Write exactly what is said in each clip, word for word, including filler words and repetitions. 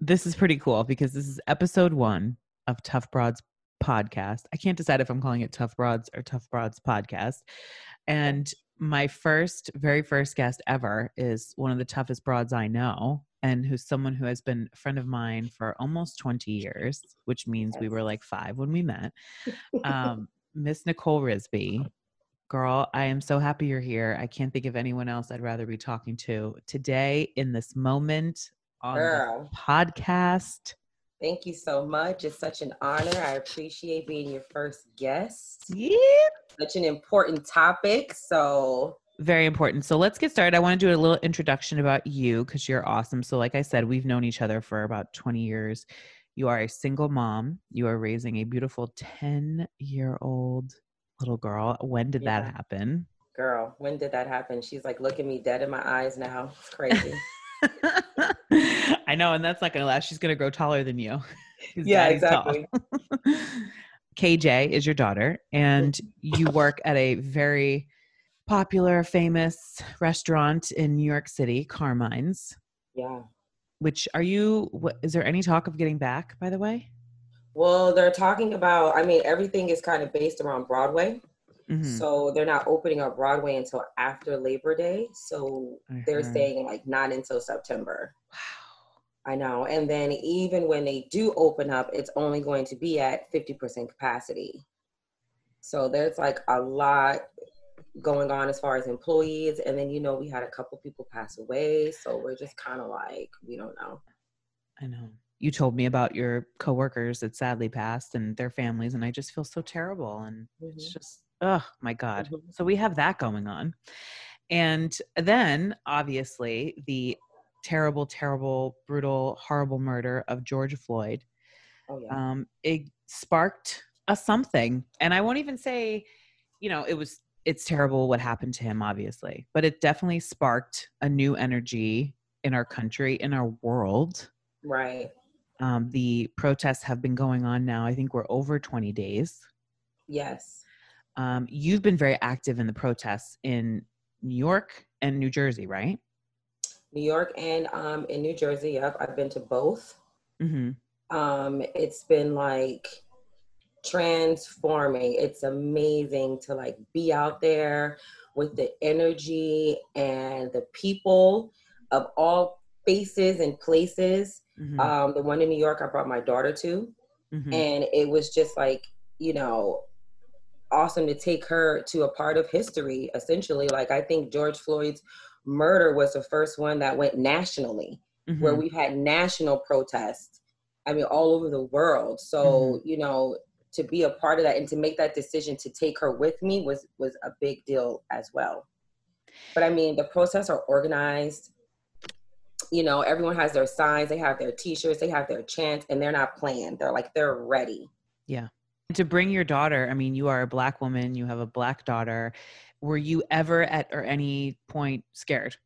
this is pretty cool because this is episode one of Tough Broads podcast. I can't decide if I'm calling it Tough Broads or Tough Broads podcast. And my first, very first guest ever is one of the toughest broads I know, and who's someone who has been a friend of mine for almost twenty years, which means we were like five when we met. Um, Miss Nicole Rizby. Girl, I am so happy you're here. I can't think of anyone else I'd rather be talking to today in this moment on Girl. the podcast. Thank you so much. It's such an honor. I appreciate being your first guest. Yeah. Such an important topic. So very important. So let's get started. I want to do a little introduction about you because you're awesome. So like I said, we've known each other for about twenty years. You are a single mom. You are raising a beautiful ten-year-old little girl. When did yeah. that happen? Girl, when did that happen? She's like looking me dead in my eyes now. It's crazy. I know, and that's not going to last. She's going to grow taller than you. Yeah, exactly. K J is your daughter, and you work at a very popular, famous restaurant in New York City, Carmine's. Yeah. Which are you, what, is there any talk of getting back, by the way? Well, they're talking about, I mean, everything is kind of based around Broadway. Mm-hmm. So they're not opening up Broadway until after Labor Day. So I they're heard. saying like not until September. Wow. I know. And then even when they do open up, it's only going to be at fifty percent capacity. So there's like a lot going on as far as employees. And then, you know, we had a couple people pass away. So we're just kind of like, we don't know. I know. You told me about your coworkers that sadly passed and their families. And I just feel so terrible. And mm-hmm. it's just, oh my God. Mm-hmm. So we have that going on. And then obviously the terrible, terrible, brutal, horrible murder of George Floyd. Oh, yeah. Um, it sparked a something. And I won't even say, you know, it was, it's terrible what happened to him, obviously, but it definitely sparked a new energy in our country, in our world. Right. Um, the protests have been going on now. I think we're over twenty days. Yes. Um, you've been very active in the protests in New York and New Jersey, right? New York and um, in New Jersey. Yep. I've been to both. Mm-hmm. Um, it's been like transforming. It's amazing to like be out there with the energy and the people of all faces and places. Mm-hmm. Um, the one in New York, I brought my daughter to, mm-hmm. and it was just like, you know, awesome to take her to a part of history, essentially. Like, I think George Floyd's murder was the first one that went nationally, mm-hmm. where we've had national protests, I mean, all over the world. So, mm-hmm. you know, to be a part of that and to make that decision to take her with me was, was a big deal as well. But I mean, the protests are organized, you know, everyone has their signs, they have their t-shirts, they have their chants, and they're not playing. They're like, they're ready. Yeah. To bring your daughter, I mean, you are a Black woman, you have a Black daughter. Were you ever at or any point scared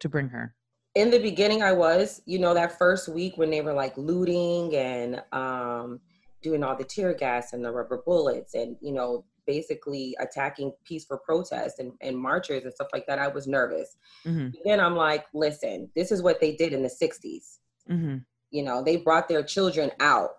to bring her? In the beginning, I was, you know, that first week when they were like looting and um, doing all the tear gas and the rubber bullets and, you know, basically attacking peaceful protests and, and marchers and stuff like that, I was nervous. Mm-hmm. Then I'm like, listen, this is what they did in the sixties. Mm-hmm. You know, they brought their children out.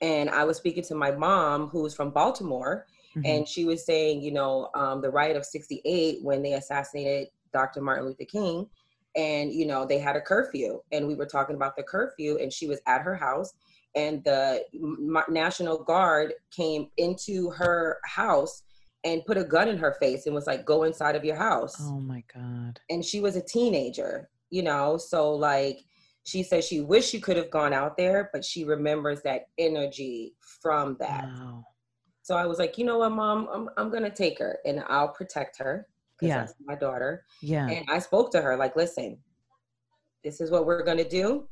And I was speaking to my mom, who's from Baltimore, mm-hmm. and she was saying, you know, um, the riot of sixty-eight when they assassinated Doctor Martin Luther King, and, you know, they had a curfew, and we were talking about the curfew, and she was at her house, and the M- National Guard came into her house and put a gun in her face and was like, go inside of your house. Oh my God. And she was a teenager, you know, so like, she said she wished she could have gone out there, but she remembers that energy from that. Wow. So I was like, you know what, Mom, I'm I'm going to take her and I'll protect her because yeah. that's my daughter. Yeah. And I spoke to her like, listen, this is what we're going to do.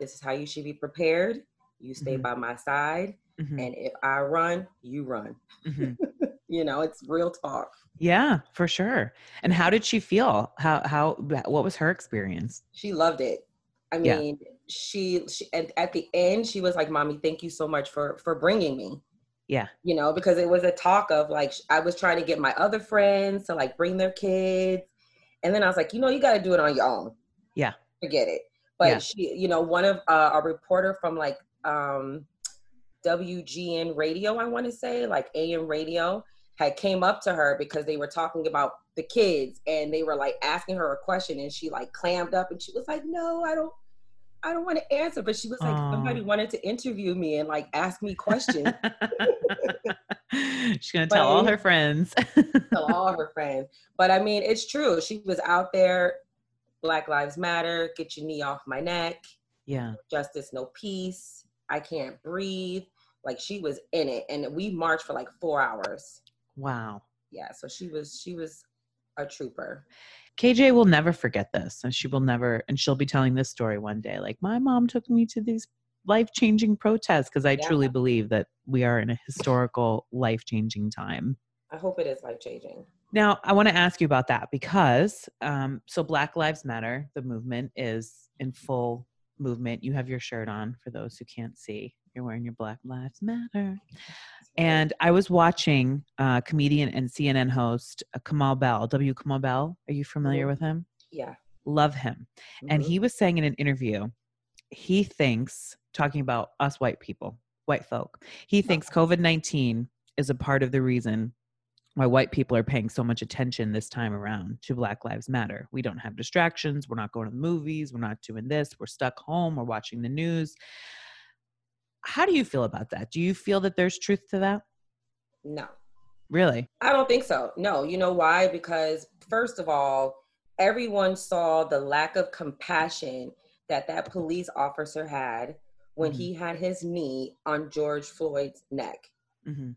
This is how you should be prepared. You stay mm-hmm. by my side. Mm-hmm. And if I run, you run. Mm-hmm. You know, it's real talk. Yeah, for sure. And how did she feel? How, how, what was her experience? She loved it. I mean, yeah. she, she at, at the end, she was like, Mommy, thank you so much for, for bringing me. Yeah. You know, because it was a talk of like, I was trying to get my other friends to like bring their kids. And then I was like, you know, you got to do it on your own. Yeah. Forget it. But yeah. she, you know, one of uh, a reporter from like um, W G N radio, I want to say, like A M radio, had came up to her because they were talking about the kids and they were like asking her a question, and she like clammed up and she was like, no, I don't, I don't want to answer. But she was like, Aww. somebody wanted to interview me and like ask me questions. She's going to tell all her friends. tell all her friends. But I mean, it's true. She was out there, Black Lives Matter, get your knee off my neck. Yeah. No justice, no peace. I can't breathe. Like, she was in it. And we marched for like four hours. Wow. Yeah. So she was, she was a trooper. K J will never forget this, and she will never, and she'll be telling this story one day. Like, my mom took me to these life-changing protests, because I yeah. truly believe that we are in a historical, life-changing time. I hope it is life-changing. Now, I want to ask you about that because, um, so Black Lives Matter, the movement, is in full movement. You have your shirt on, for those who can't see. You're wearing your Black Lives Matter. And I was watching uh, comedian and C N N host uh, Kamal Bell, W. Kamal Bell. Are you familiar mm-hmm. with him? Yeah. Love him. Mm-hmm. And he was saying in an interview, he thinks, talking about us white people, white folk, he thinks COVID nineteen is a part of the reason why white people are paying so much attention this time around to Black Lives Matter. We don't have distractions. We're not going to the movies. We're not doing this. We're stuck home. We're watching the news. How do you feel about that? Do you feel that there's truth to that? No. Really? I don't think so. No. You know why? Because first of all, everyone saw the lack of compassion that that police officer had when mm-hmm. he had his knee on George Floyd's neck. Mm-hmm.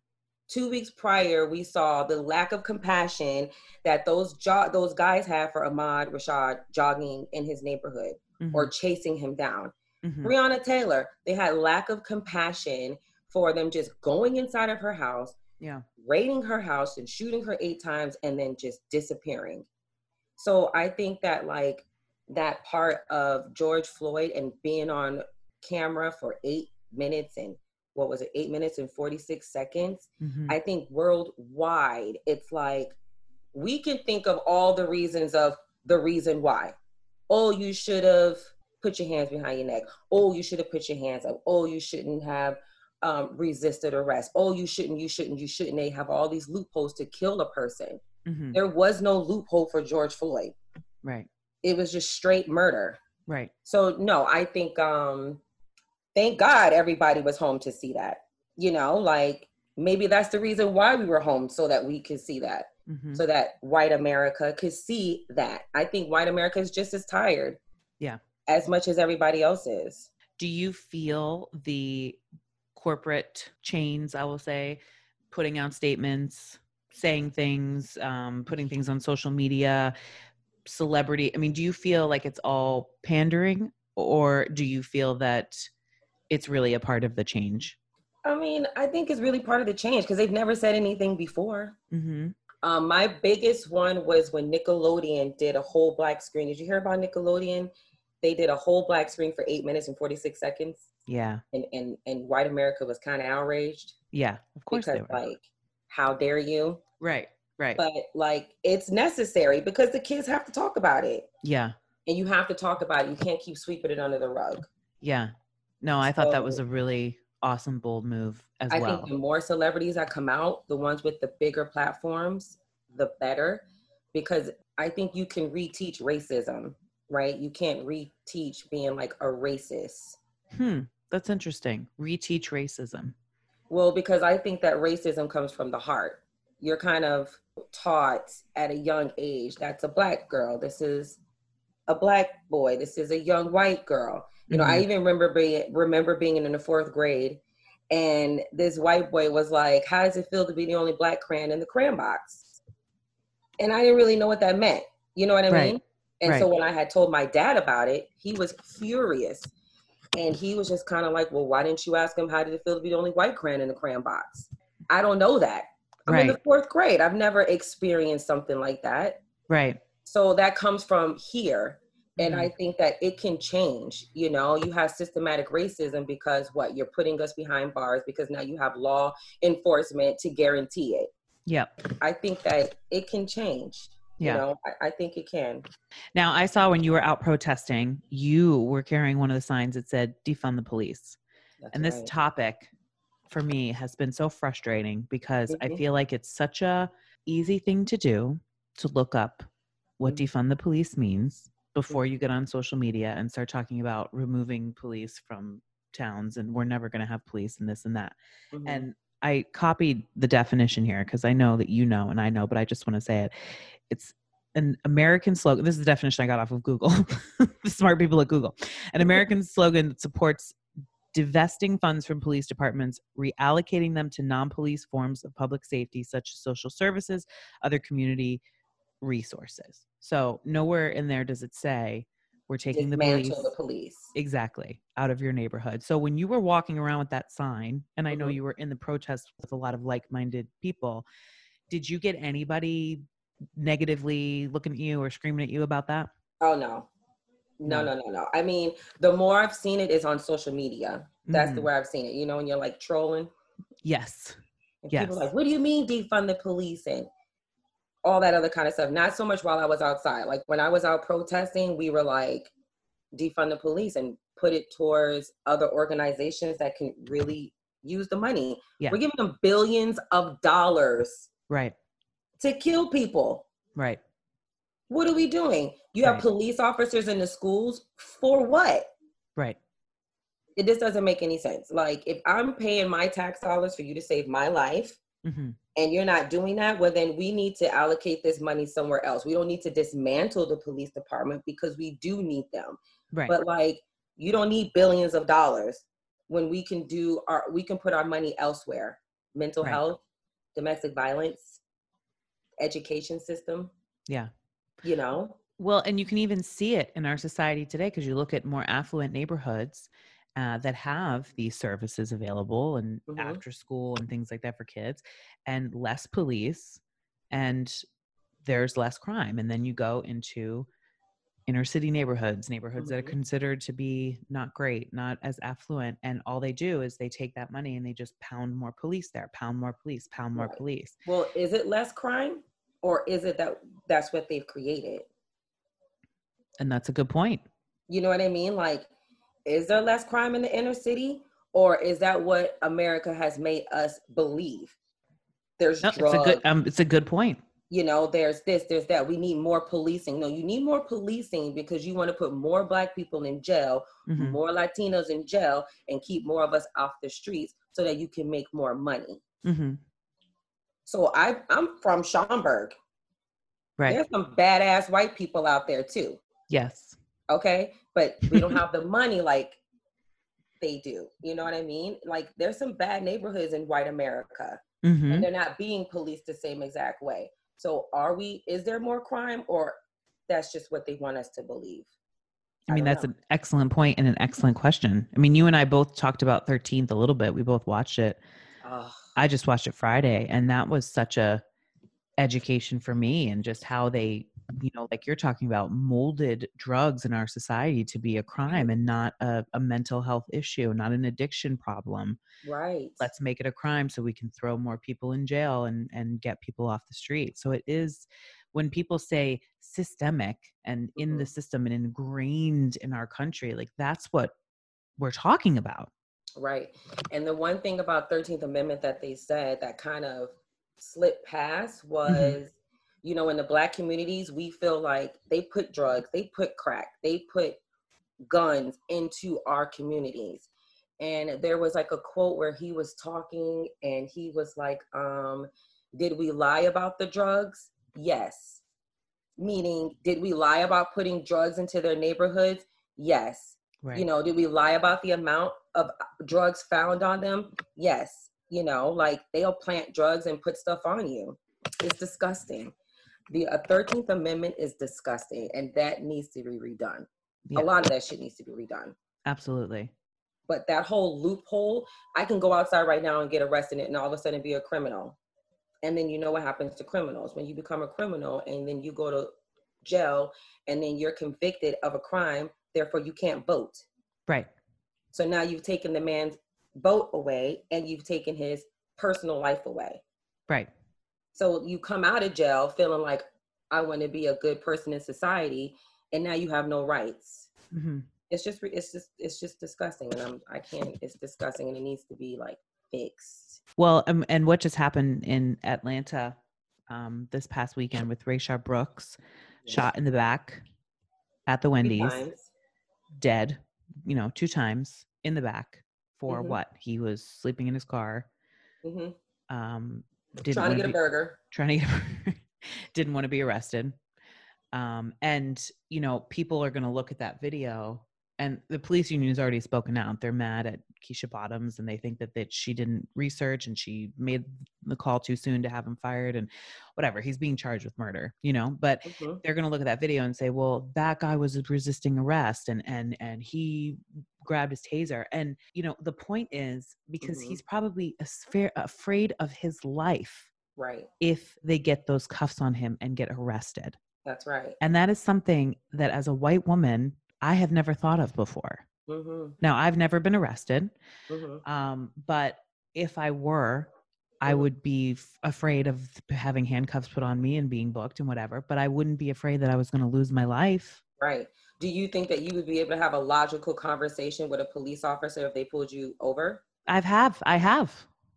Two weeks prior, we saw the lack of compassion that those jo- those guys had for Ahmad Rashad jogging in his neighborhood mm-hmm. or chasing him down. Mm-hmm. Breonna Taylor, they had lack of compassion for them just going inside of her house, yeah. raiding her house and shooting her eight times and then just disappearing. So I think that like that part of George Floyd and being on camera for eight minutes and what was it, eight minutes and forty-six seconds, mm-hmm. I think worldwide, it's like we can think of all the reasons of the reason why. Oh, you should have put your hands behind your neck. Oh, you should have put your hands up. Oh, you shouldn't have um, resisted arrest. Oh, you shouldn't, you shouldn't, you shouldn't. They have all these loopholes to kill a person. Mm-hmm. There was no loophole for George Floyd. Right. It was just straight murder. Right. So no, I think, um, thank God everybody was home to see that, you know, like maybe that's the reason why we were home, so that we could see that, mm-hmm. so that white America could see that. I think white America is just as tired. Yeah. As much as everybody else is. Do you feel the corporate chains, I will say, putting out statements, saying things, um, putting things on social media, celebrity? I mean, do you feel like it's all pandering, or do you feel that it's really a part of the change? I mean, I think it's really part of the change because they've never said anything before. Mm-hmm. Um, my biggest one was when Nickelodeon did a whole black screen. Did you hear about Nickelodeon? They did a whole black screen for eight minutes and forty-six seconds. Yeah. And and, and white America was kind of outraged. Yeah, of course because, they were. Like, how dare you? Right, right. But like, it's necessary because the kids have to talk about it. Yeah. And you have to talk about it. You can't keep sweeping it under the rug. Yeah. No, I so, thought that was a really awesome, bold move as I well. I think the more celebrities that come out, the ones with the bigger platforms, the better. Because I think you can reteach racism. Right? You can't reteach being like a racist. Hmm. That's interesting. Reteach racism. Well, because I think that racism comes from the heart. You're kind of taught at a young age, that's a black girl. This is a black boy. This is a young white girl. You know, mm-hmm. I even remember being, remember being in the fourth grade and this white boy was like, how does it feel to be the only black crayon in the crayon box? And I didn't really know what that meant. You know what I right. mean? And right. so when I had told my dad about it, he was furious. And he was just kind of like, well, why didn't you ask him how did it feel to be the only white crayon in the crayon box? I don't know that. I'm right. in the fourth grade. I've never experienced something like that. Right. So that comes from here. And mm-hmm. I think that it can change. You know, you have systematic racism because what? You're putting us behind bars because now you have law enforcement to guarantee it. Yeah. I think that it can change. Yeah. You know, I, I think it can. Now, I saw when you were out protesting, you were carrying one of the signs that said, defund the police. That's and right. This topic for me has been so frustrating because mm-hmm. I feel like it's such a easy thing to do to look up what mm-hmm. defund the police means before mm-hmm. you get on social media and start talking about removing police from towns and we're never going to have police and this and that. Mm-hmm. And I copied the definition here because I know that you know and I know, but I just want to say it. It's an American slogan. This is the definition I got off of Google. The smart people at Google. An American slogan that supports divesting funds from police departments, reallocating them to non-police forms of public safety, such as social services, other community resources. So nowhere in there does it say we're taking the police, the police exactly out of your neighborhood. So when you were walking around with that sign, and I mm-hmm. know you were in the protest with a lot of like-minded people, did you get anybody negatively looking at you or screaming at you about that? Oh, no. No, no, no, no. I mean, the more I've seen it is on social media. That's mm-hmm. the way I've seen it, you know, and you're like trolling. Yes. And yes. People are like, what do you mean defund the police and all that other kind of stuff? Not so much while I was outside. Like when I was out protesting, we were like, defund the police and put it towards other organizations that can really use the money. Yeah. We're giving them billions of dollars. Right. To kill people. Right. What are we doing? You have right. police officers in the schools for what? Right. It just doesn't make any sense. Like if I'm paying my tax dollars for you to save my life mm-hmm. and you're not doing that, well then we need to allocate this money somewhere else. We don't need to dismantle the police department because we do need them. Right. But like you don't need billions of dollars when we can do our, we can put our money elsewhere. Mental right. health, domestic violence, education system. Yeah. You know? Well, and you can even see it in our society today because you look at more affluent neighborhoods uh, that have these services available and mm-hmm. after school and things like that for kids and less police and there's less crime. And then you go into inner city neighborhoods, neighborhoods mm-hmm. that are considered to be not great, not as affluent. And all they do is they take that money and they just pound more police there, pound more police, pound more right. police. Well, is it less crime? Or is it that that's what they've created? And that's a good point. You know what I mean? Like, is there less crime in the inner city? Or is that what America has made us believe? There's no, drugs. It's a good, um, it's a good point. You know, there's this, there's that. We need more policing. No, you need more policing because you want to put more Black people in jail, mm-hmm. more Latinos in jail, and keep more of us off the streets so that you can make more money. Mm-hmm. So I, I'm from Schaumburg. Right. There's some badass white people out there too. Yes. Okay. But we don't have the money like they do. You know what I mean? Like there's some bad neighborhoods in white America mm-hmm. and they're not being policed the same exact way. So are we, is there more crime or that's just what they want us to believe? I mean, I that's know. An excellent point and an excellent question. I mean, you and I both talked about thirteenth a little bit. We both watched it. Oh. I just watched it Friday and that was such a education for me and just how they, you know, like you're talking about molded drugs in our society to be a crime and not a, a mental health issue, not an addiction problem. Right. Let's make it a crime so we can throw more people in jail and, and get people off the street. So it is when people say systemic and mm-hmm. in the system and ingrained in our country, like that's what we're talking about. Right. And the one thing about thirteenth Amendment that they said that kind of slipped past was, mm-hmm. you know, in the Black communities, we feel like they put drugs, they put crack, they put guns into our communities. And there was like a quote where he was talking and he was like, um, did we lie about the drugs? Yes. Meaning, did we lie about putting drugs into their neighborhoods? Yes. Right. You know, did we lie about the amount of drugs found on them? Yes. You know, like they'll plant drugs and put stuff on you. It's disgusting. The uh, thirteenth Amendment is disgusting and that needs to be redone. Yeah. A lot of that shit needs to be redone. Absolutely. But that whole loophole, I can go outside right now and get arrested and all of a sudden be a criminal. And then you know what happens to criminals when you become a criminal and then you go to jail and then you're convicted of a crime. Therefore you can't vote. Right. So now you've taken the man's vote away and you've taken his personal life away. Right. So you come out of jail feeling like I want to be a good person in society, and now you have no rights. Mm-hmm. It's just, it's just, it's just disgusting, and I'm, I can't. It's disgusting, and it needs to be like fixed. Well, um, and what just happened in Atlanta um, this past weekend with Rayshard Brooks, yeah. shot in the back at the Wendy's, dead. You know, two times in the back for mm-hmm. what? He was sleeping in his car. Mm-hmm. Um, didn't trying to get be, a burger. Trying to get a burger. Didn't want to be arrested. Um, and you know, people are going to look at that video, and the police union has already spoken out. They're mad at Keisha Bottoms, and they think that, that she didn't research and she made the call too soon to have him fired and whatever. He's being charged with murder, you know, but mm-hmm. they're going to look at that video and say, well, that guy was resisting arrest and, and, and he grabbed his taser. And, you know, the point is because mm-hmm. he's probably asfa- afraid of his life. Right. If they get those cuffs on him and get arrested. That's right. And that is something that as a white woman, I have never thought of before. Mm-hmm. Now, I've never been arrested, mm-hmm. um, but if I were, mm-hmm. I would be f- afraid of having handcuffs put on me and being booked and whatever, but I wouldn't be afraid that I was going to lose my life. Right. Do you think that you would be able to have a logical conversation with a police officer if they pulled you over? I've have. I have.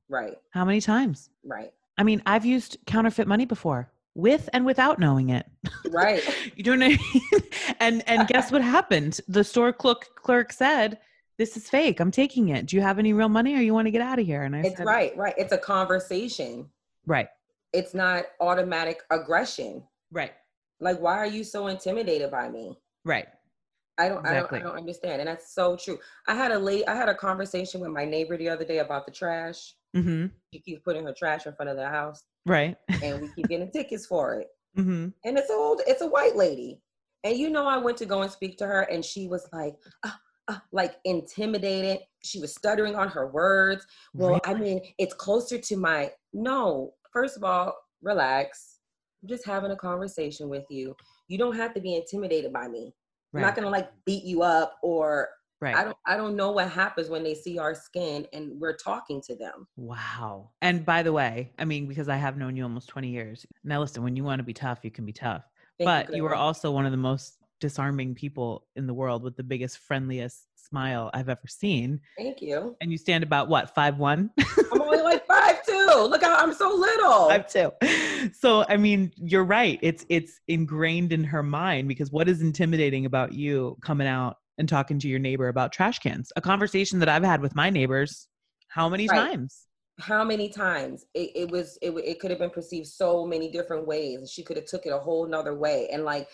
Right. How many times? Right. I mean, I've used counterfeit money before. With and without knowing it. Right. You don't know what I mean? And, and guess what happened? The store clerk, clerk said, this is fake. I'm taking it. Do you have any real money or you want to get out of here? And I it's said, right, right. It's a conversation. Right. It's not automatic aggression. Right. Like, why are you so intimidated by me? Right. I don't, exactly. I don't, I don't understand. And that's so true. I had a late, I had a conversation with my neighbor the other day about the trash. Mm-hmm. She keeps putting her trash in front of the house. Right. And we keep getting tickets for it. Mm-hmm. And it's old, it's a white lady. And you know, I went to go and speak to her and she was like, uh, uh, like intimidated. She was stuttering on her words. Well, really? I mean, it's closer to my, no, first of all, relax. I'm just having a conversation with you. You don't have to be intimidated by me. Right. I'm not going to like beat you up or Right. I don't, I don't know what happens when they see our skin and we're talking to them. Wow. And by the way, I mean, because I have known you almost twenty years. Now, listen, when you want to be tough, you can be tough, Thank but you are also one of the most disarming people in the world with the biggest, friendliest smile I've ever seen. Thank you. And you stand about what? five one I'm only like five two Look how I'm so little. five two So, I mean, you're right. It's, it's ingrained in her mind because what is intimidating about you coming out and talking to your neighbor about trash cans, a conversation that I've had with my neighbors. How many right. times? How many times? It, it was, it, it could have been perceived so many different ways and she could have took it a whole nother way. And like,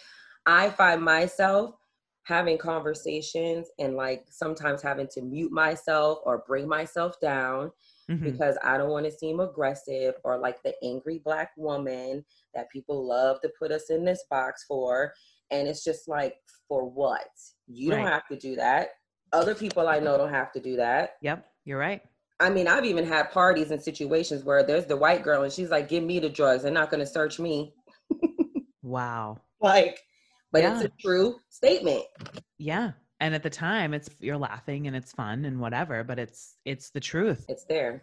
I find myself having conversations and like sometimes having to mute myself or bring myself down mm-hmm. because I don't want to seem aggressive or like the angry Black woman that people love to put us in this box for. And it's just like, for what? You right. don't have to do that. Other people I know don't have to do that. Yep, you're right. I mean, I've even had parties and situations where there's the white girl and she's like, give me the drugs. They're not going to search me. Wow. Like, but yeah. it's a true statement. Yeah. And at the time it's, you're laughing and it's fun and whatever, but it's, it's the truth. It's there.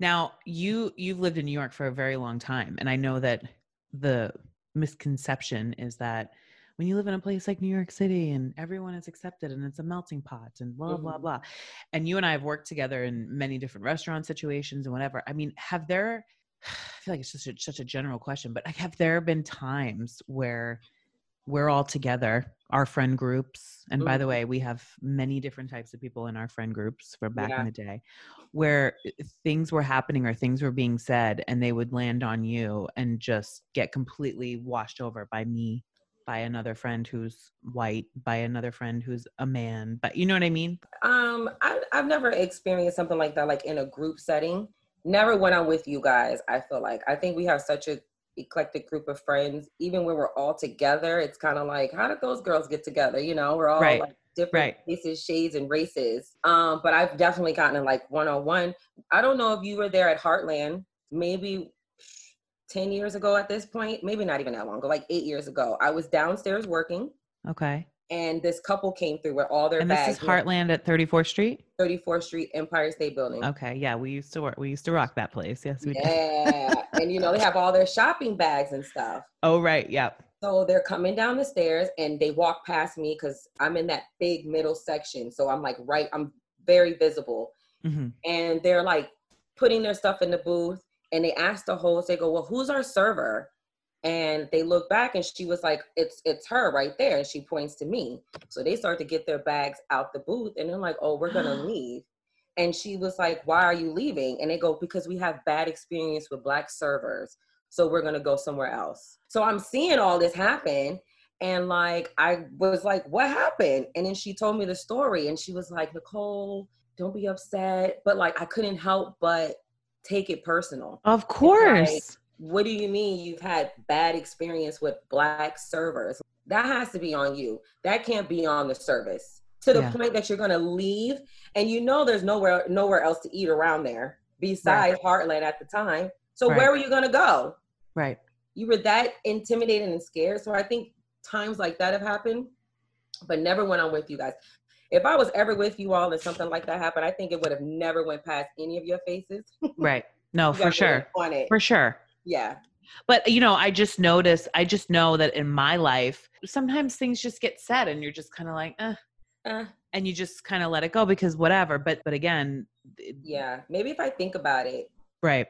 Now you, you've lived in New York for a very long time. And I know that the misconception is that when you live in a place like New York City and everyone is accepted and it's a melting pot and blah, mm-hmm. blah, blah. And you and I have worked together in many different restaurant situations and whatever. I mean, have there, I feel like it's just a, such a general question, but have there been times where we're all together, our friend groups. And mm-hmm. by the way, we have many different types of people in our friend groups from back yeah. in the day where things were happening or things were being said and they would land on you and just get completely washed over by me. By another friend who's white, by another friend who's a man, but you know what I mean? Um, I, I've never experienced something like that, like in a group setting. Never when I'm with you guys, I feel like. I think we have such an eclectic group of friends. Even when we're all together, it's kind of like, how did those girls get together? You know, we're all right. like different right. places, shades, and races. Um, but I've definitely gotten in like one-on-one. I don't know if you were there at Heartland, maybe ten years ago at this point, maybe not even that long ago, like eight years ago, I was downstairs working. Okay. And this couple came through with all their and bags. And this is Heartland at thirty-fourth Street? thirty-fourth Street, Empire State Building. Okay. Yeah. We used to work. We used to rock that place. Yes, we yeah. did. Yeah. And you know, they have all their shopping bags and stuff. Oh, right. Yep. So they're coming down the stairs and they walk past me because I'm in that big middle section. So I'm like, right, I'm very visible. Mm-hmm. And they're like putting their stuff in the booth. And they asked the host, they go, well, who's our server? And they look back and she was like, it's it's her right there. And she points to me. So they start to get their bags out the booth. And they're like, oh, we're going to leave. And she was like, why are you leaving? And they go, because we have bad experience with Black servers. So we're going to go somewhere else. So I'm seeing all this happen. And like, I was like, what happened? And then she told me the story. And she was like, Nicole, don't be upset. But like, I couldn't help but take it personal. Of course. Like, what do you mean you've had bad experience with Black servers? That has to be on you. That can't be on the service. To the yeah. point that you're going to leave. And you know there's nowhere nowhere else to eat around there besides right. Heartland at the time. So right. where were you going to go? Right. You were that intimidated and scared. So I think times like that have happened, but never when I'm with you guys. If I was ever with you all and something like that happened, I think it would have never went past any of your faces. Right. No, for sure. On it. For sure. Yeah. But, you know, I just noticed, I just know that in my life, sometimes things just get said and you're just kind of like, eh. Uh, and you just kind of let it go because whatever. But, but again. It, yeah. Maybe if I think about it. Right.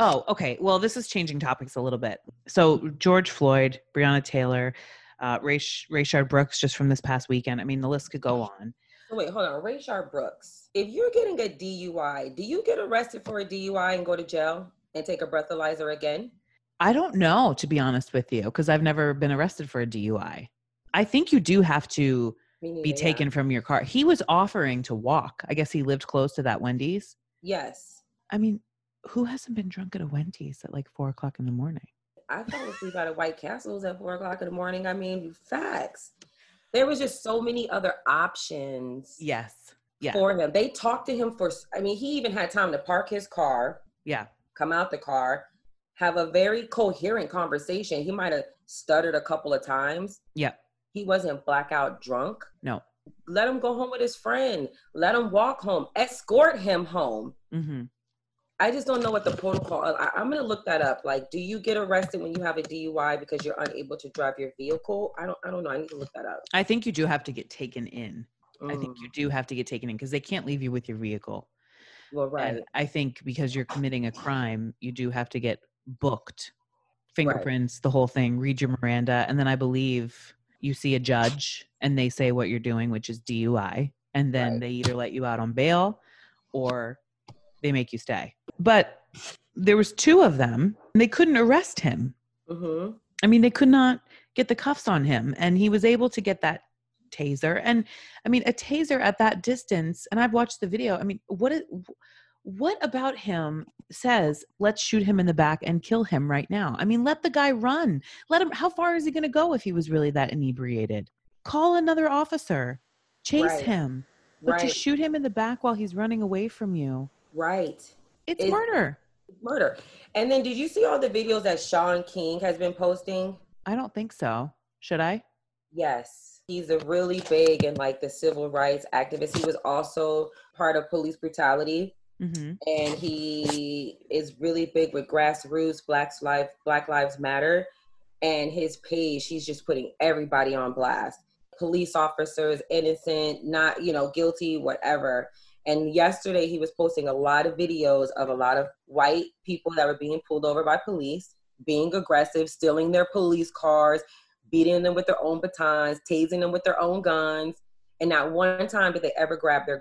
Oh, okay. Well, this is changing topics a little bit. So George Floyd, Breonna Taylor, uh, Raysh- Rayshard Brooks, just from this past weekend. I mean, the list could go on. Oh, wait, hold on. Rayshard Brooks. If you're getting a D U I, do you get arrested for a D U I and go to jail and take a breathalyzer again? I don't know, to be honest with you, because I've never been arrested for a D U I. I think you do have to neither, be taken yeah. from your car. He was offering to walk. I guess he lived close to that Wendy's. Yes. I mean, who hasn't been drunk at a Wendy's at like four o'clock in the morning? I fell asleep out of White Castles at four o'clock in the morning. I mean, facts. There was just so many other options. Yes. Yeah. For him. They talked to him for, I mean, he even had time to park his car. Yeah. Come out the car, have a very coherent conversation. He might've stuttered a couple of times. Yeah. He wasn't blackout drunk. No. Let him go home with his friend. Let him walk home. Escort him home. Mm-hmm. I just don't know what the protocol, I, I'm going to look that up. Like, do you get arrested when you have a D U I because you're unable to drive your vehicle? I don't, I don't know. I need to look that up. I think you do have to get taken in. Mm. I think you do have to get taken in because they can't leave you with your vehicle. Well, right. And I think because you're committing a crime, you do have to get booked, fingerprints, right. the whole thing, read your Miranda. And then I believe you see a judge and they say what you're doing, which is D U I. And then right. they either let you out on bail or they make you stay. But there was two of them and they couldn't arrest him. Mm-hmm. I mean, they could not get the cuffs on him and he was able to get that taser. And I mean, a taser at that distance. And I've watched the video. I mean, what, is, what about him says, let's shoot him in the back and kill him right now. I mean, let the guy run, let him, how far is he going to go? If he was really that inebriated, call another officer, chase right. him, but right. to shoot him in the back while he's running away from you. Right. It's, it's murder. Murder. And then did you see all the videos that Shaun King has been posting? I don't think so. Should I? Yes. He's a really big and like the civil rights activist. He was also part of police brutality. Mm-hmm. And he is really big with grassroots, Black Lives, Black Lives Matter. And his page, he's just putting everybody on blast. Police officers, innocent, not, you know, guilty, whatever. And yesterday he was posting a lot of videos of a lot of white people that were being pulled over by police, being aggressive, stealing their police cars, beating them with their own batons, tasing them with their own guns. And not one time did they ever grab their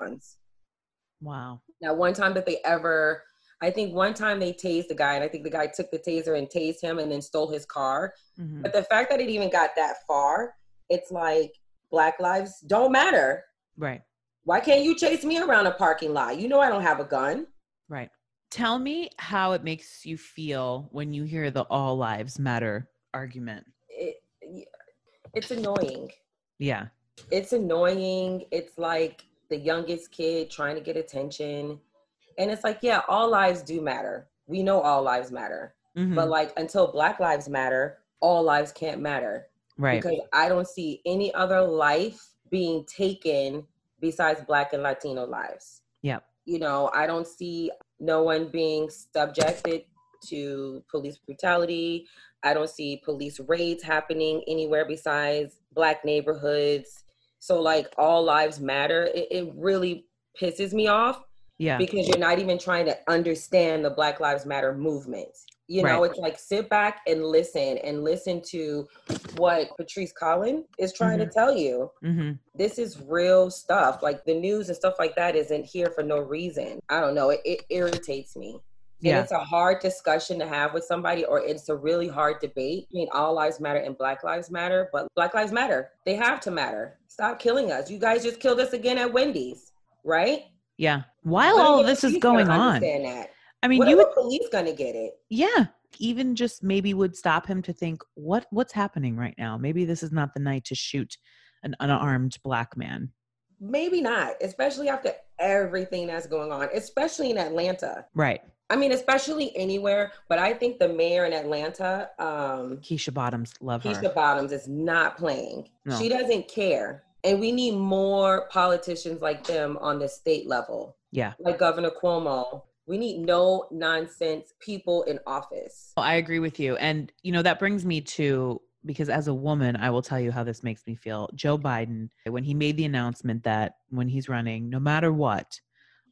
guns. Wow. Not one time did they ever, I think one time they tased the guy and I think the guy took the taser and tased him and then stole his car. Mm-hmm. But the fact that it even got that far, it's like Black lives don't matter. Right. Why can't you chase me around a parking lot? You know I don't have a gun. Right. Tell me how it makes you feel when you hear the all lives matter argument. It, it's annoying. Yeah. It's annoying. It's like the youngest kid trying to get attention. And it's like, yeah, all lives do matter. We know all lives matter. Mm-hmm. But like until Black lives matter, all lives can't matter. Right. Because I don't see any other life being taken besides Black and Latino lives. Yeah. You know, I don't see no one being subjected to police brutality. I don't see police raids happening anywhere besides Black neighborhoods. So like all lives matter. It, it really pisses me off. Yeah. Because you're not even trying to understand the Black Lives Matter movement. You know, right. It's like, sit back and listen and listen to what Patrice Collin is trying mm-hmm. to tell you. Mm-hmm. This is real stuff. Like the news and stuff like that isn't here for no reason. I don't know. It, it irritates me. Yeah. And it's a hard discussion to have with somebody, or it's a really hard debate. I mean, all lives matter and Black Lives Matter, but Black Lives Matter. They have to matter. Stop killing us. You guys just killed us again at Wendy's, right? Yeah. While all this is going on, that? I mean, what you would, police gonna get it? Yeah. Even just maybe would stop him to think, what what's happening right now? Maybe this is not the night to shoot an unarmed Black man. Maybe not, especially after everything that's going on, especially in Atlanta. Right. I mean, especially anywhere, but I think the mayor in Atlanta, um, Keisha Bottoms, love her. Keisha Bottoms is not playing. No. She doesn't care. And we need more politicians like them on the state level. Yeah. Like Governor Cuomo. We need no nonsense people in office. I agree with you. And, you know, that brings me to, because as a woman, I will tell you how this makes me feel. Joe Biden, when he made the announcement that when he's running, no matter what,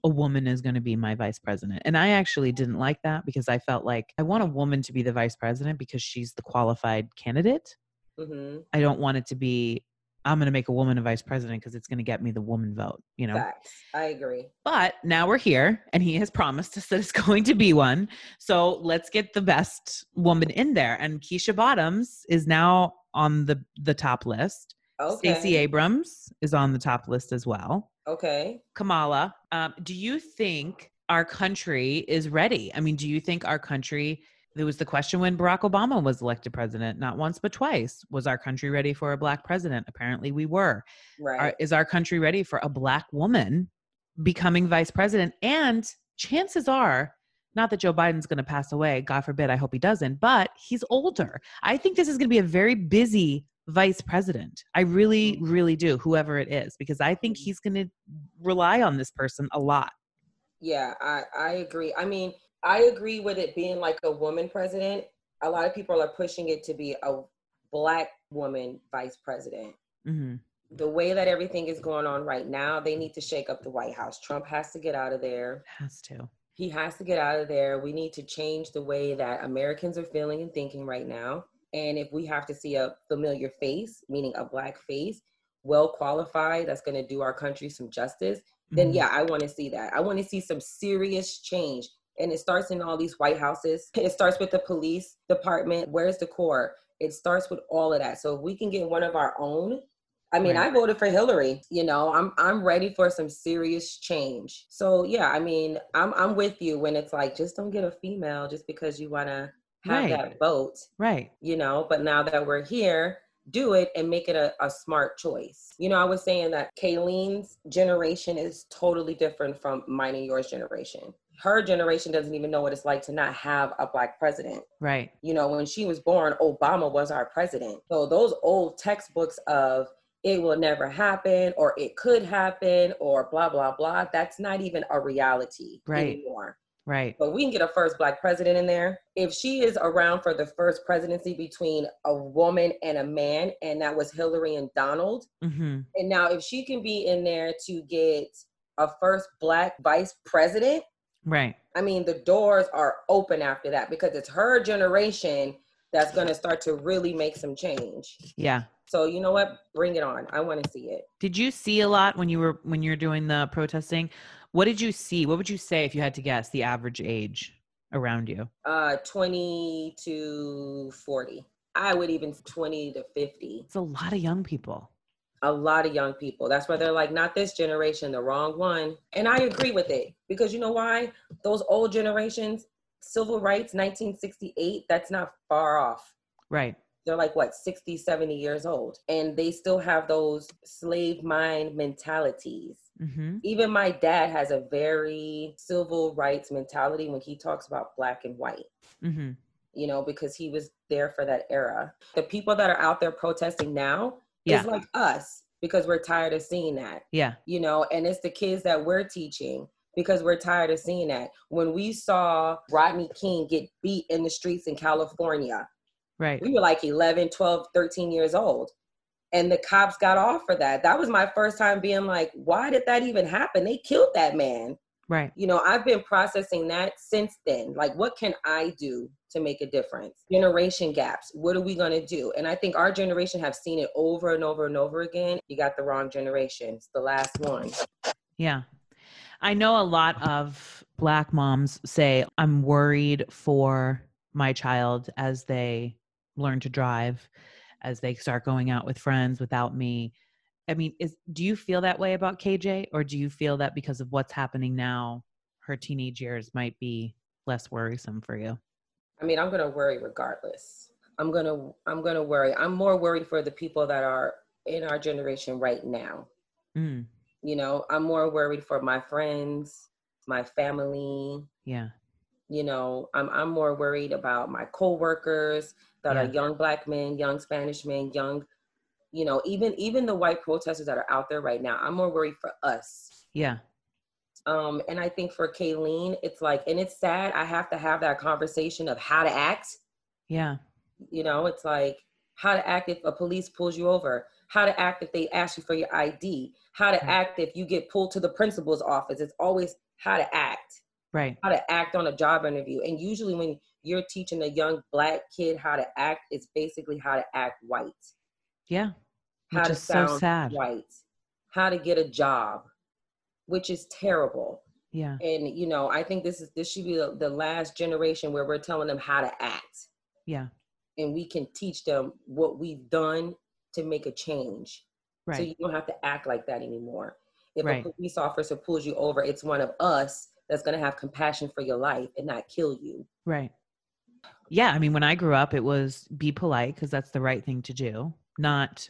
a woman is going to be my vice president. And I actually didn't like that, because I felt like I want a woman to be the vice president because she's the qualified candidate. Mm-hmm. I don't want it to be, I'm going to make a woman a vice president because it's going to get me the woman vote, you know? Facts. I agree. But now we're here and he has promised us that it's going to be one. So let's get the best woman in there. And Keisha Bottoms is now on the, the top list. Okay. Stacey Abrams is on the top list as well. Okay. Kamala, um, do you think our country is ready? I mean, do you think our country, there was the question when Barack Obama was elected president, not once, but twice, was our country ready for a Black president? Apparently we were. Right. Our, is our country ready for a Black woman becoming vice president? And chances are, not that Joe Biden's going to pass away, God forbid, I hope he doesn't, but he's older. I think this is going to be a very busy vice president. I really, really do, whoever it is, because I think he's going to rely on this person a lot. Yeah, I, I agree. I mean, I agree with it being like a woman president. A lot of people are pushing it to be a Black woman vice president. Mm-hmm. The way that everything is going on right now, they need to shake up the White House. Trump has to get out of there. Has to. He has to get out of there. We need to change the way that Americans are feeling and thinking right now. And if we have to see a familiar face, meaning a Black face, well qualified, that's going to do our country some justice, then yeah, I want to see that. I want to see some serious change. And it starts in all these White Houses. It starts with the police department. Where's the core? It starts with all of that. So if we can get one of our own, I mean, right. I voted for Hillary, you know, I'm I'm ready for some serious change. So yeah, I mean, I'm I'm with you when it's like, just don't get a female just because you want to have right. that vote, right? You know, but now that we're here, do it and make it a, a smart choice. You know, I was saying that Kayleen's generation is totally different from mine and yours generation. Her generation doesn't even know what it's like to not have a Black president. Right. You know, when she was born, Obama was our president. So those old textbooks of it will never happen or it could happen or blah, blah, blah, that's not even a reality right. anymore. Right. But we can get a first Black president in there. If she is around for the first presidency between a woman and a man, and that was Hillary and Donald. Mm-hmm. And now if she can be in there to get a first Black vice president. Right. I mean, the doors are open after that because it's her generation that's going to start to really make some change. Yeah. So you know what? Bring it on. I want to see it. Did you see a lot when you were, when you're doing the protesting? What did you see? What would you say if you had to guess the average age around you? Uh, twenty to forty. I would even twenty to fifty. It's a lot of young people. A lot of young people. That's why they're like, not this generation, the wrong one. And I agree with it because you know why? Those old generations, civil rights, nineteen sixty-eight, that's not far off. Right. They're like, what, sixty, seventy years old. And they still have those slave mind mentalities. Mm-hmm. Even my dad has a very civil rights mentality when he talks about Black and white, mm-hmm. you know, because he was there for that era. The people that are out there protesting now yeah. is like us because we're tired of seeing that, yeah, you know, and it's the kids that we're teaching. because we're tired of seeing that. When we saw Rodney King get beat in the streets in California, right, we were like eleven, twelve, thirteen years old. And the cops got off for that. That was my first time being like, why did that even happen? They killed that man. Right. You know, I've been processing that since then. Like, what can I do to make a difference? Generation gaps. What are we going to do? And I think our generation have seen it over and over and over again. You got the wrong generation. It's the last one. Yeah. I know a lot of Black moms say, I'm worried for my child as they learn to drive, as they start going out with friends without me. I mean, is, do you feel that way about K J, or do you feel that because of what's happening now, her teenage years might be less worrisome for you? I mean, I'm going to worry regardless. I'm going to, I'm going to worry. I'm more worried for the people that are in our generation right now. Mm. You know, I'm more worried for my friends, my family. Yeah. You know, I'm, I'm more worried about my coworkers that yeah. are young Black men, young Spanish men, young, you know, even, even the white protesters that are out there right now. I'm more worried for us. Yeah. Um, and I think for Kayleen, it's like, and it's sad, I have to have that conversation of how to act. Yeah. You know, it's like how to act if a police pulls you over, how to act if they ask you for your I D, how to right. act if you get pulled to the principal's office. It's always how to act, right? How to act on a job interview. And usually when you're teaching a young Black kid how to act, it's basically how to act white. Yeah. How to sound so sad. White, how to get a job, which is terrible. Yeah. And, you know, I think this is, this should be the, the last generation where we're telling them how to act. Yeah. And we can teach them what we've done to make a change. Right. So you don't have to act like that anymore. If right. a police officer pulls you over, it's one of us that's going to have compassion for your life and not kill you. Right. Yeah. I mean, when I grew up, it was be polite because that's the right thing to do, not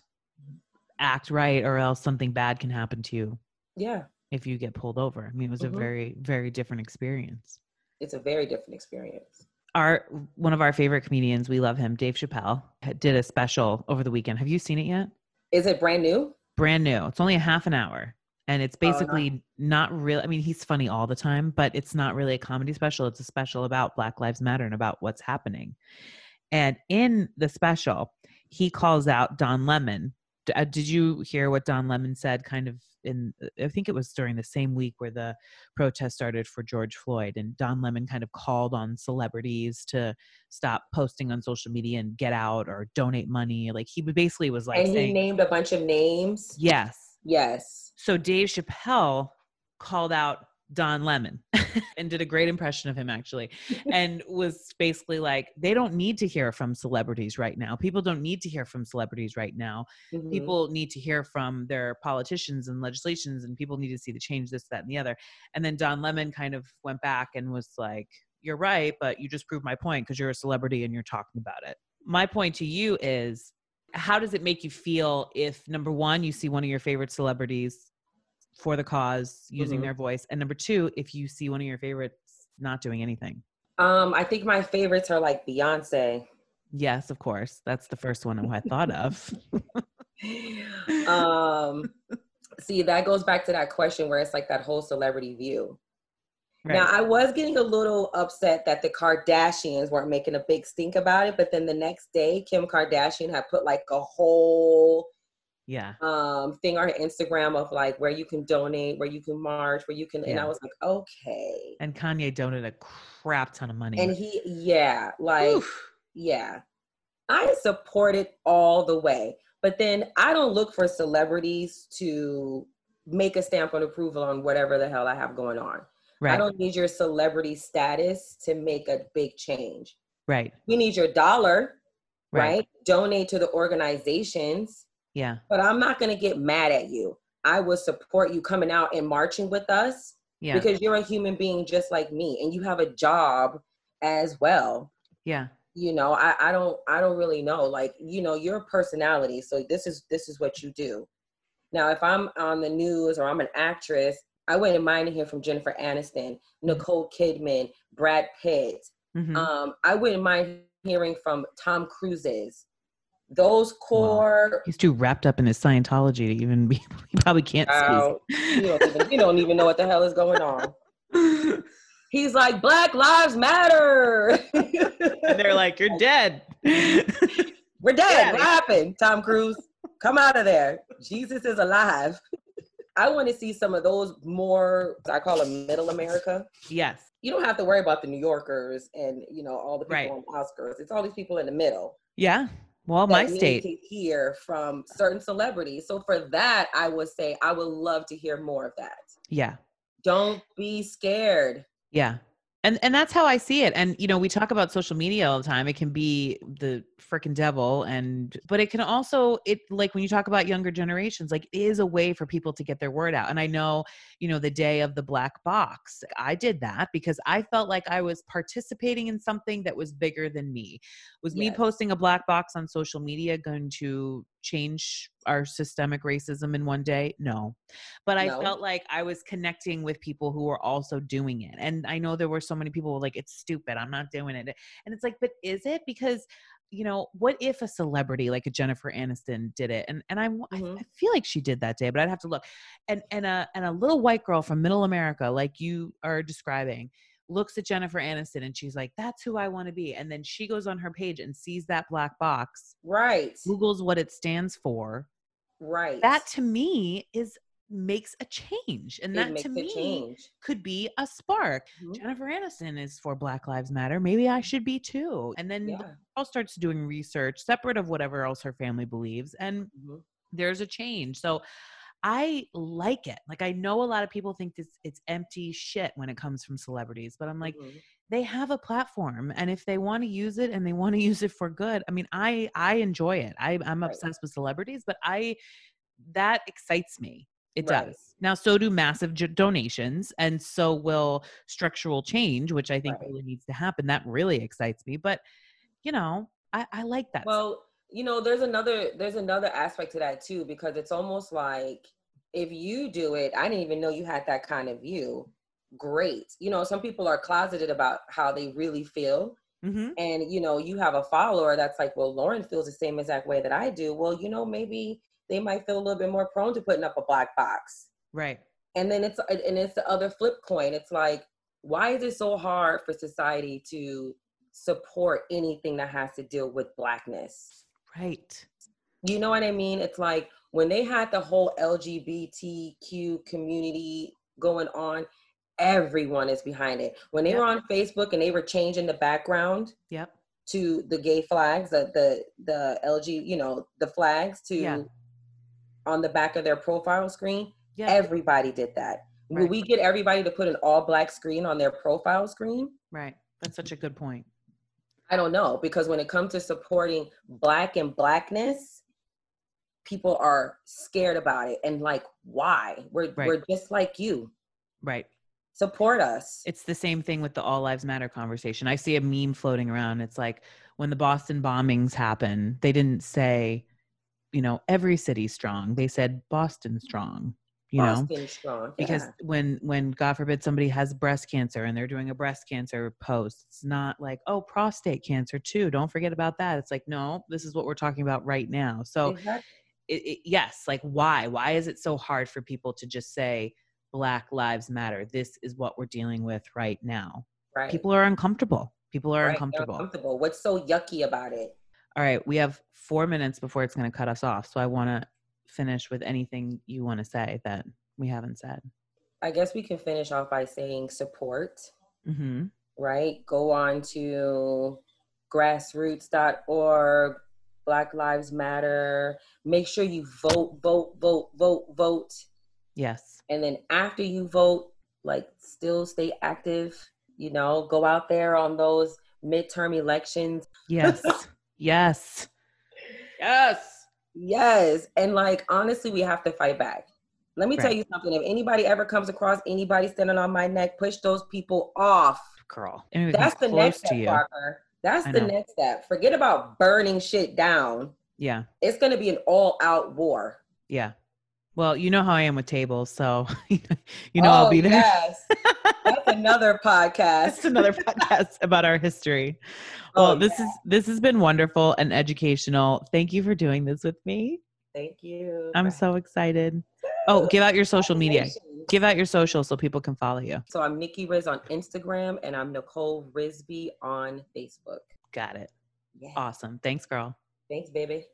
act right or else something bad can happen to you. Yeah. If you get pulled over. I mean, it was mm-hmm. a very, very different experience. It's a very different experience. Our, one of our favorite comedians, we love him, Dave Chappelle, did a special over the weekend. Have you seen it yet? Is it brand new? Brand new. It's only a half an hour. And it's basically oh, no. not real. I mean, he's funny all the time, but it's not really a comedy special. It's a special about Black Lives Matter and about what's happening. And in the special, he calls out Don Lemon. Did you hear what Don Lemon said kind of in, I think it was during the same week where the protest started for George Floyd, and Don Lemon kind of called on celebrities to stop posting on social media and get out or donate money. Like he basically was like, and he saying, named a bunch of names. Yes. Yes. So Dave Chappelle called out Don Lemon and did a great impression of him actually. And was basically like, they don't need to hear from celebrities right now. People don't need to hear from celebrities right now. Mm-hmm. People need to hear from their politicians and legislations, and people need to see the change, this, that, and the other. And then Don Lemon kind of went back and was like, you're right, but you just proved my point because you're a celebrity and you're talking about it. My point to you is, how does it make you feel if, number one, you see one of your favorite celebrities for the cause, using mm-hmm. their voice? And number two, if you see one of your favorites not doing anything. Um, I think my favorites are like Beyonce. Yes, of course. That's the first one I thought of. um, see, that goes back to that question where it's like that whole celebrity view. Right. Now, I was getting a little upset that the Kardashians weren't making a big stink about it, but then the next day, Kim Kardashian had put like a whole Yeah. Um, thing on Instagram of like where you can donate, where you can march, where you can, yeah. and I was like, okay. And Kanye donated a crap ton of money. And he, yeah, like, Oof. yeah, I support it all the way. But then I don't look for celebrities to make a stamp of approval on whatever the hell I have going on. Right. I don't need your celebrity status to make a big change. Right. We need your dollar, right? right? Donate to the organizations. Yeah. But I'm not going to get mad at you. I will support you coming out and marching with us yeah. because you're a human being just like me and you have a job as well. Yeah. You know, I, I don't, I don't really know. Like, you know, your personality. So this is, this is what you do. Now, if I'm on the news or I'm an actress, I wouldn't mind to hear from Jennifer Aniston, mm-hmm. Nicole Kidman, Brad Pitt. Mm-hmm. Um, I wouldn't mind hearing from Tom Cruise's. Those core wow. He's too wrapped up in his Scientology to even be, he probably can't uh, speak. You don't, even, you don't even know what the hell is going on. He's like, Black Lives Matter. And they're like, you're dead. We're dead. What happened, Tom Cruise? Come out of there. Jesus is alive. I want to see some of those more, I call them middle America. Yes. You don't have to worry about the New Yorkers and, you know, all the people right. on Oscars. It's all these people in the middle. Yeah. Well, my state. To hear from certain celebrities. So for that, I would say I would love to hear more of that. Yeah. Don't be scared. Yeah. And and that's how I see it. And, you know, we talk about social media all the time. It can be the freaking devil. And, but it can also, it like when you talk about younger generations, like it is a way for people to get their word out. And I know, you know, the day of the black box, I did that because I felt like I was participating in something that was bigger than me. Was yes. me posting a black box on social media going to change our systemic racism in one day? No. But I no. felt like I was connecting with people who were also doing it. And I know there were so many people who were like, it's stupid, I'm not doing it. And it's like, but is it? Because, you know, what if a celebrity like a Jennifer Aniston did it? And and I, mm-hmm. I, I feel like she did that day, but I'd have to look. And and a, and a little white girl from middle America, like you are describing, looks at Jennifer Aniston and she's like, that's who I want to be. And then she goes on her page and sees that black box. Right. Googles what it stands for. Right. That to me is makes a change. And it that to me change. Could be a spark. Mm-hmm. Jennifer Aniston is for Black Lives Matter. Maybe I should be too. And then yeah. the girl starts doing research separate of whatever else her family believes. And mm-hmm. there's a change. So I like it. Like, I know a lot of people think this it's empty shit when it comes from celebrities, but I'm like, mm-hmm. they have a platform, and if they want to use it and they want to use it for good, I mean, I, I enjoy it. I I'm obsessed right. with celebrities, but I, that excites me. It right. does. Now, so do massive j- donations, and so will structural change, which I think right. really needs to happen. That really excites me, but you know, I, I like that. Well, you know, there's another, there's another aspect to that too, because it's almost like, if you do it, I didn't even know you had that kind of view. Great. You know, some people are closeted about how they really feel. Mm-hmm. And, you know, you have a follower that's like, well, Lauren feels the same exact way that I do. Well, you know, maybe they might feel a little bit more prone to putting up a black box. Right. And then it's, and it's the other flip coin. It's like, why is it so hard for society to support anything that has to deal with blackness? Right. You know what I mean? It's like, when they had the whole L G B T Q community going on, everyone is behind it. When they yep. were on Facebook and they were changing the background yep. to the gay flags, the the, the L G, you know, the flags to yeah. on the back of their profile screen, yep. everybody did that. Right. Will we get everybody to put an all black screen on their profile screen? Right. That's such a good point. I don't know, because when it comes to supporting black and blackness, people are scared about it. And like, why? We're right. we're just like you. Right. Support us. It's the same thing with the All Lives Matter conversation. I see a meme floating around. It's like, when the Boston bombings happened, they didn't say, you know, every city strong. They said Boston strong. You know, strong, yeah. because when, when God forbid somebody has breast cancer and they're doing a breast cancer post, it's not like, oh, prostate cancer too, don't forget about that. It's like, no, this is what we're talking about right now. So exactly. it, it, yes. Like why, why is it so hard for people to just say Black Lives Matter? This is what we're dealing with right now. Right. People are uncomfortable. People are right. uncomfortable. uncomfortable. What's so yucky about it? All right. We have four minutes before it's going to cut us off. So I want to finish with anything you want to say that we haven't said. I guess we can finish off by saying support, mm-hmm. right? Go on to grassroots dot org, Black Lives Matter. Make sure you vote, vote, vote, vote, vote. Yes. And then after you vote, like still stay active, you know, go out there on those midterm elections. Yes. yes. Yes. Yes. And like, honestly, we have to fight back. Let me right. tell you something. If anybody ever comes across anybody standing on my neck, push those people off. Girl. That's the next step, Parker. That's the next step. Forget about burning shit down. Yeah. It's going to be an all out war. Yeah. Well, you know how I am with tables. So, you know, oh, I'll be there. Yes. That's another podcast. That's another podcast about our history. Well, oh, this yeah. is this has been wonderful and educational. Thank you for doing this with me. Thank you. I'm so excited. Oh, give out your social media. Give out your social so people can follow you. So I'm Nikki Riz on Instagram, and I'm Nicole Rizby on Facebook. Got it. Yeah. Awesome. Thanks, girl. Thanks, baby.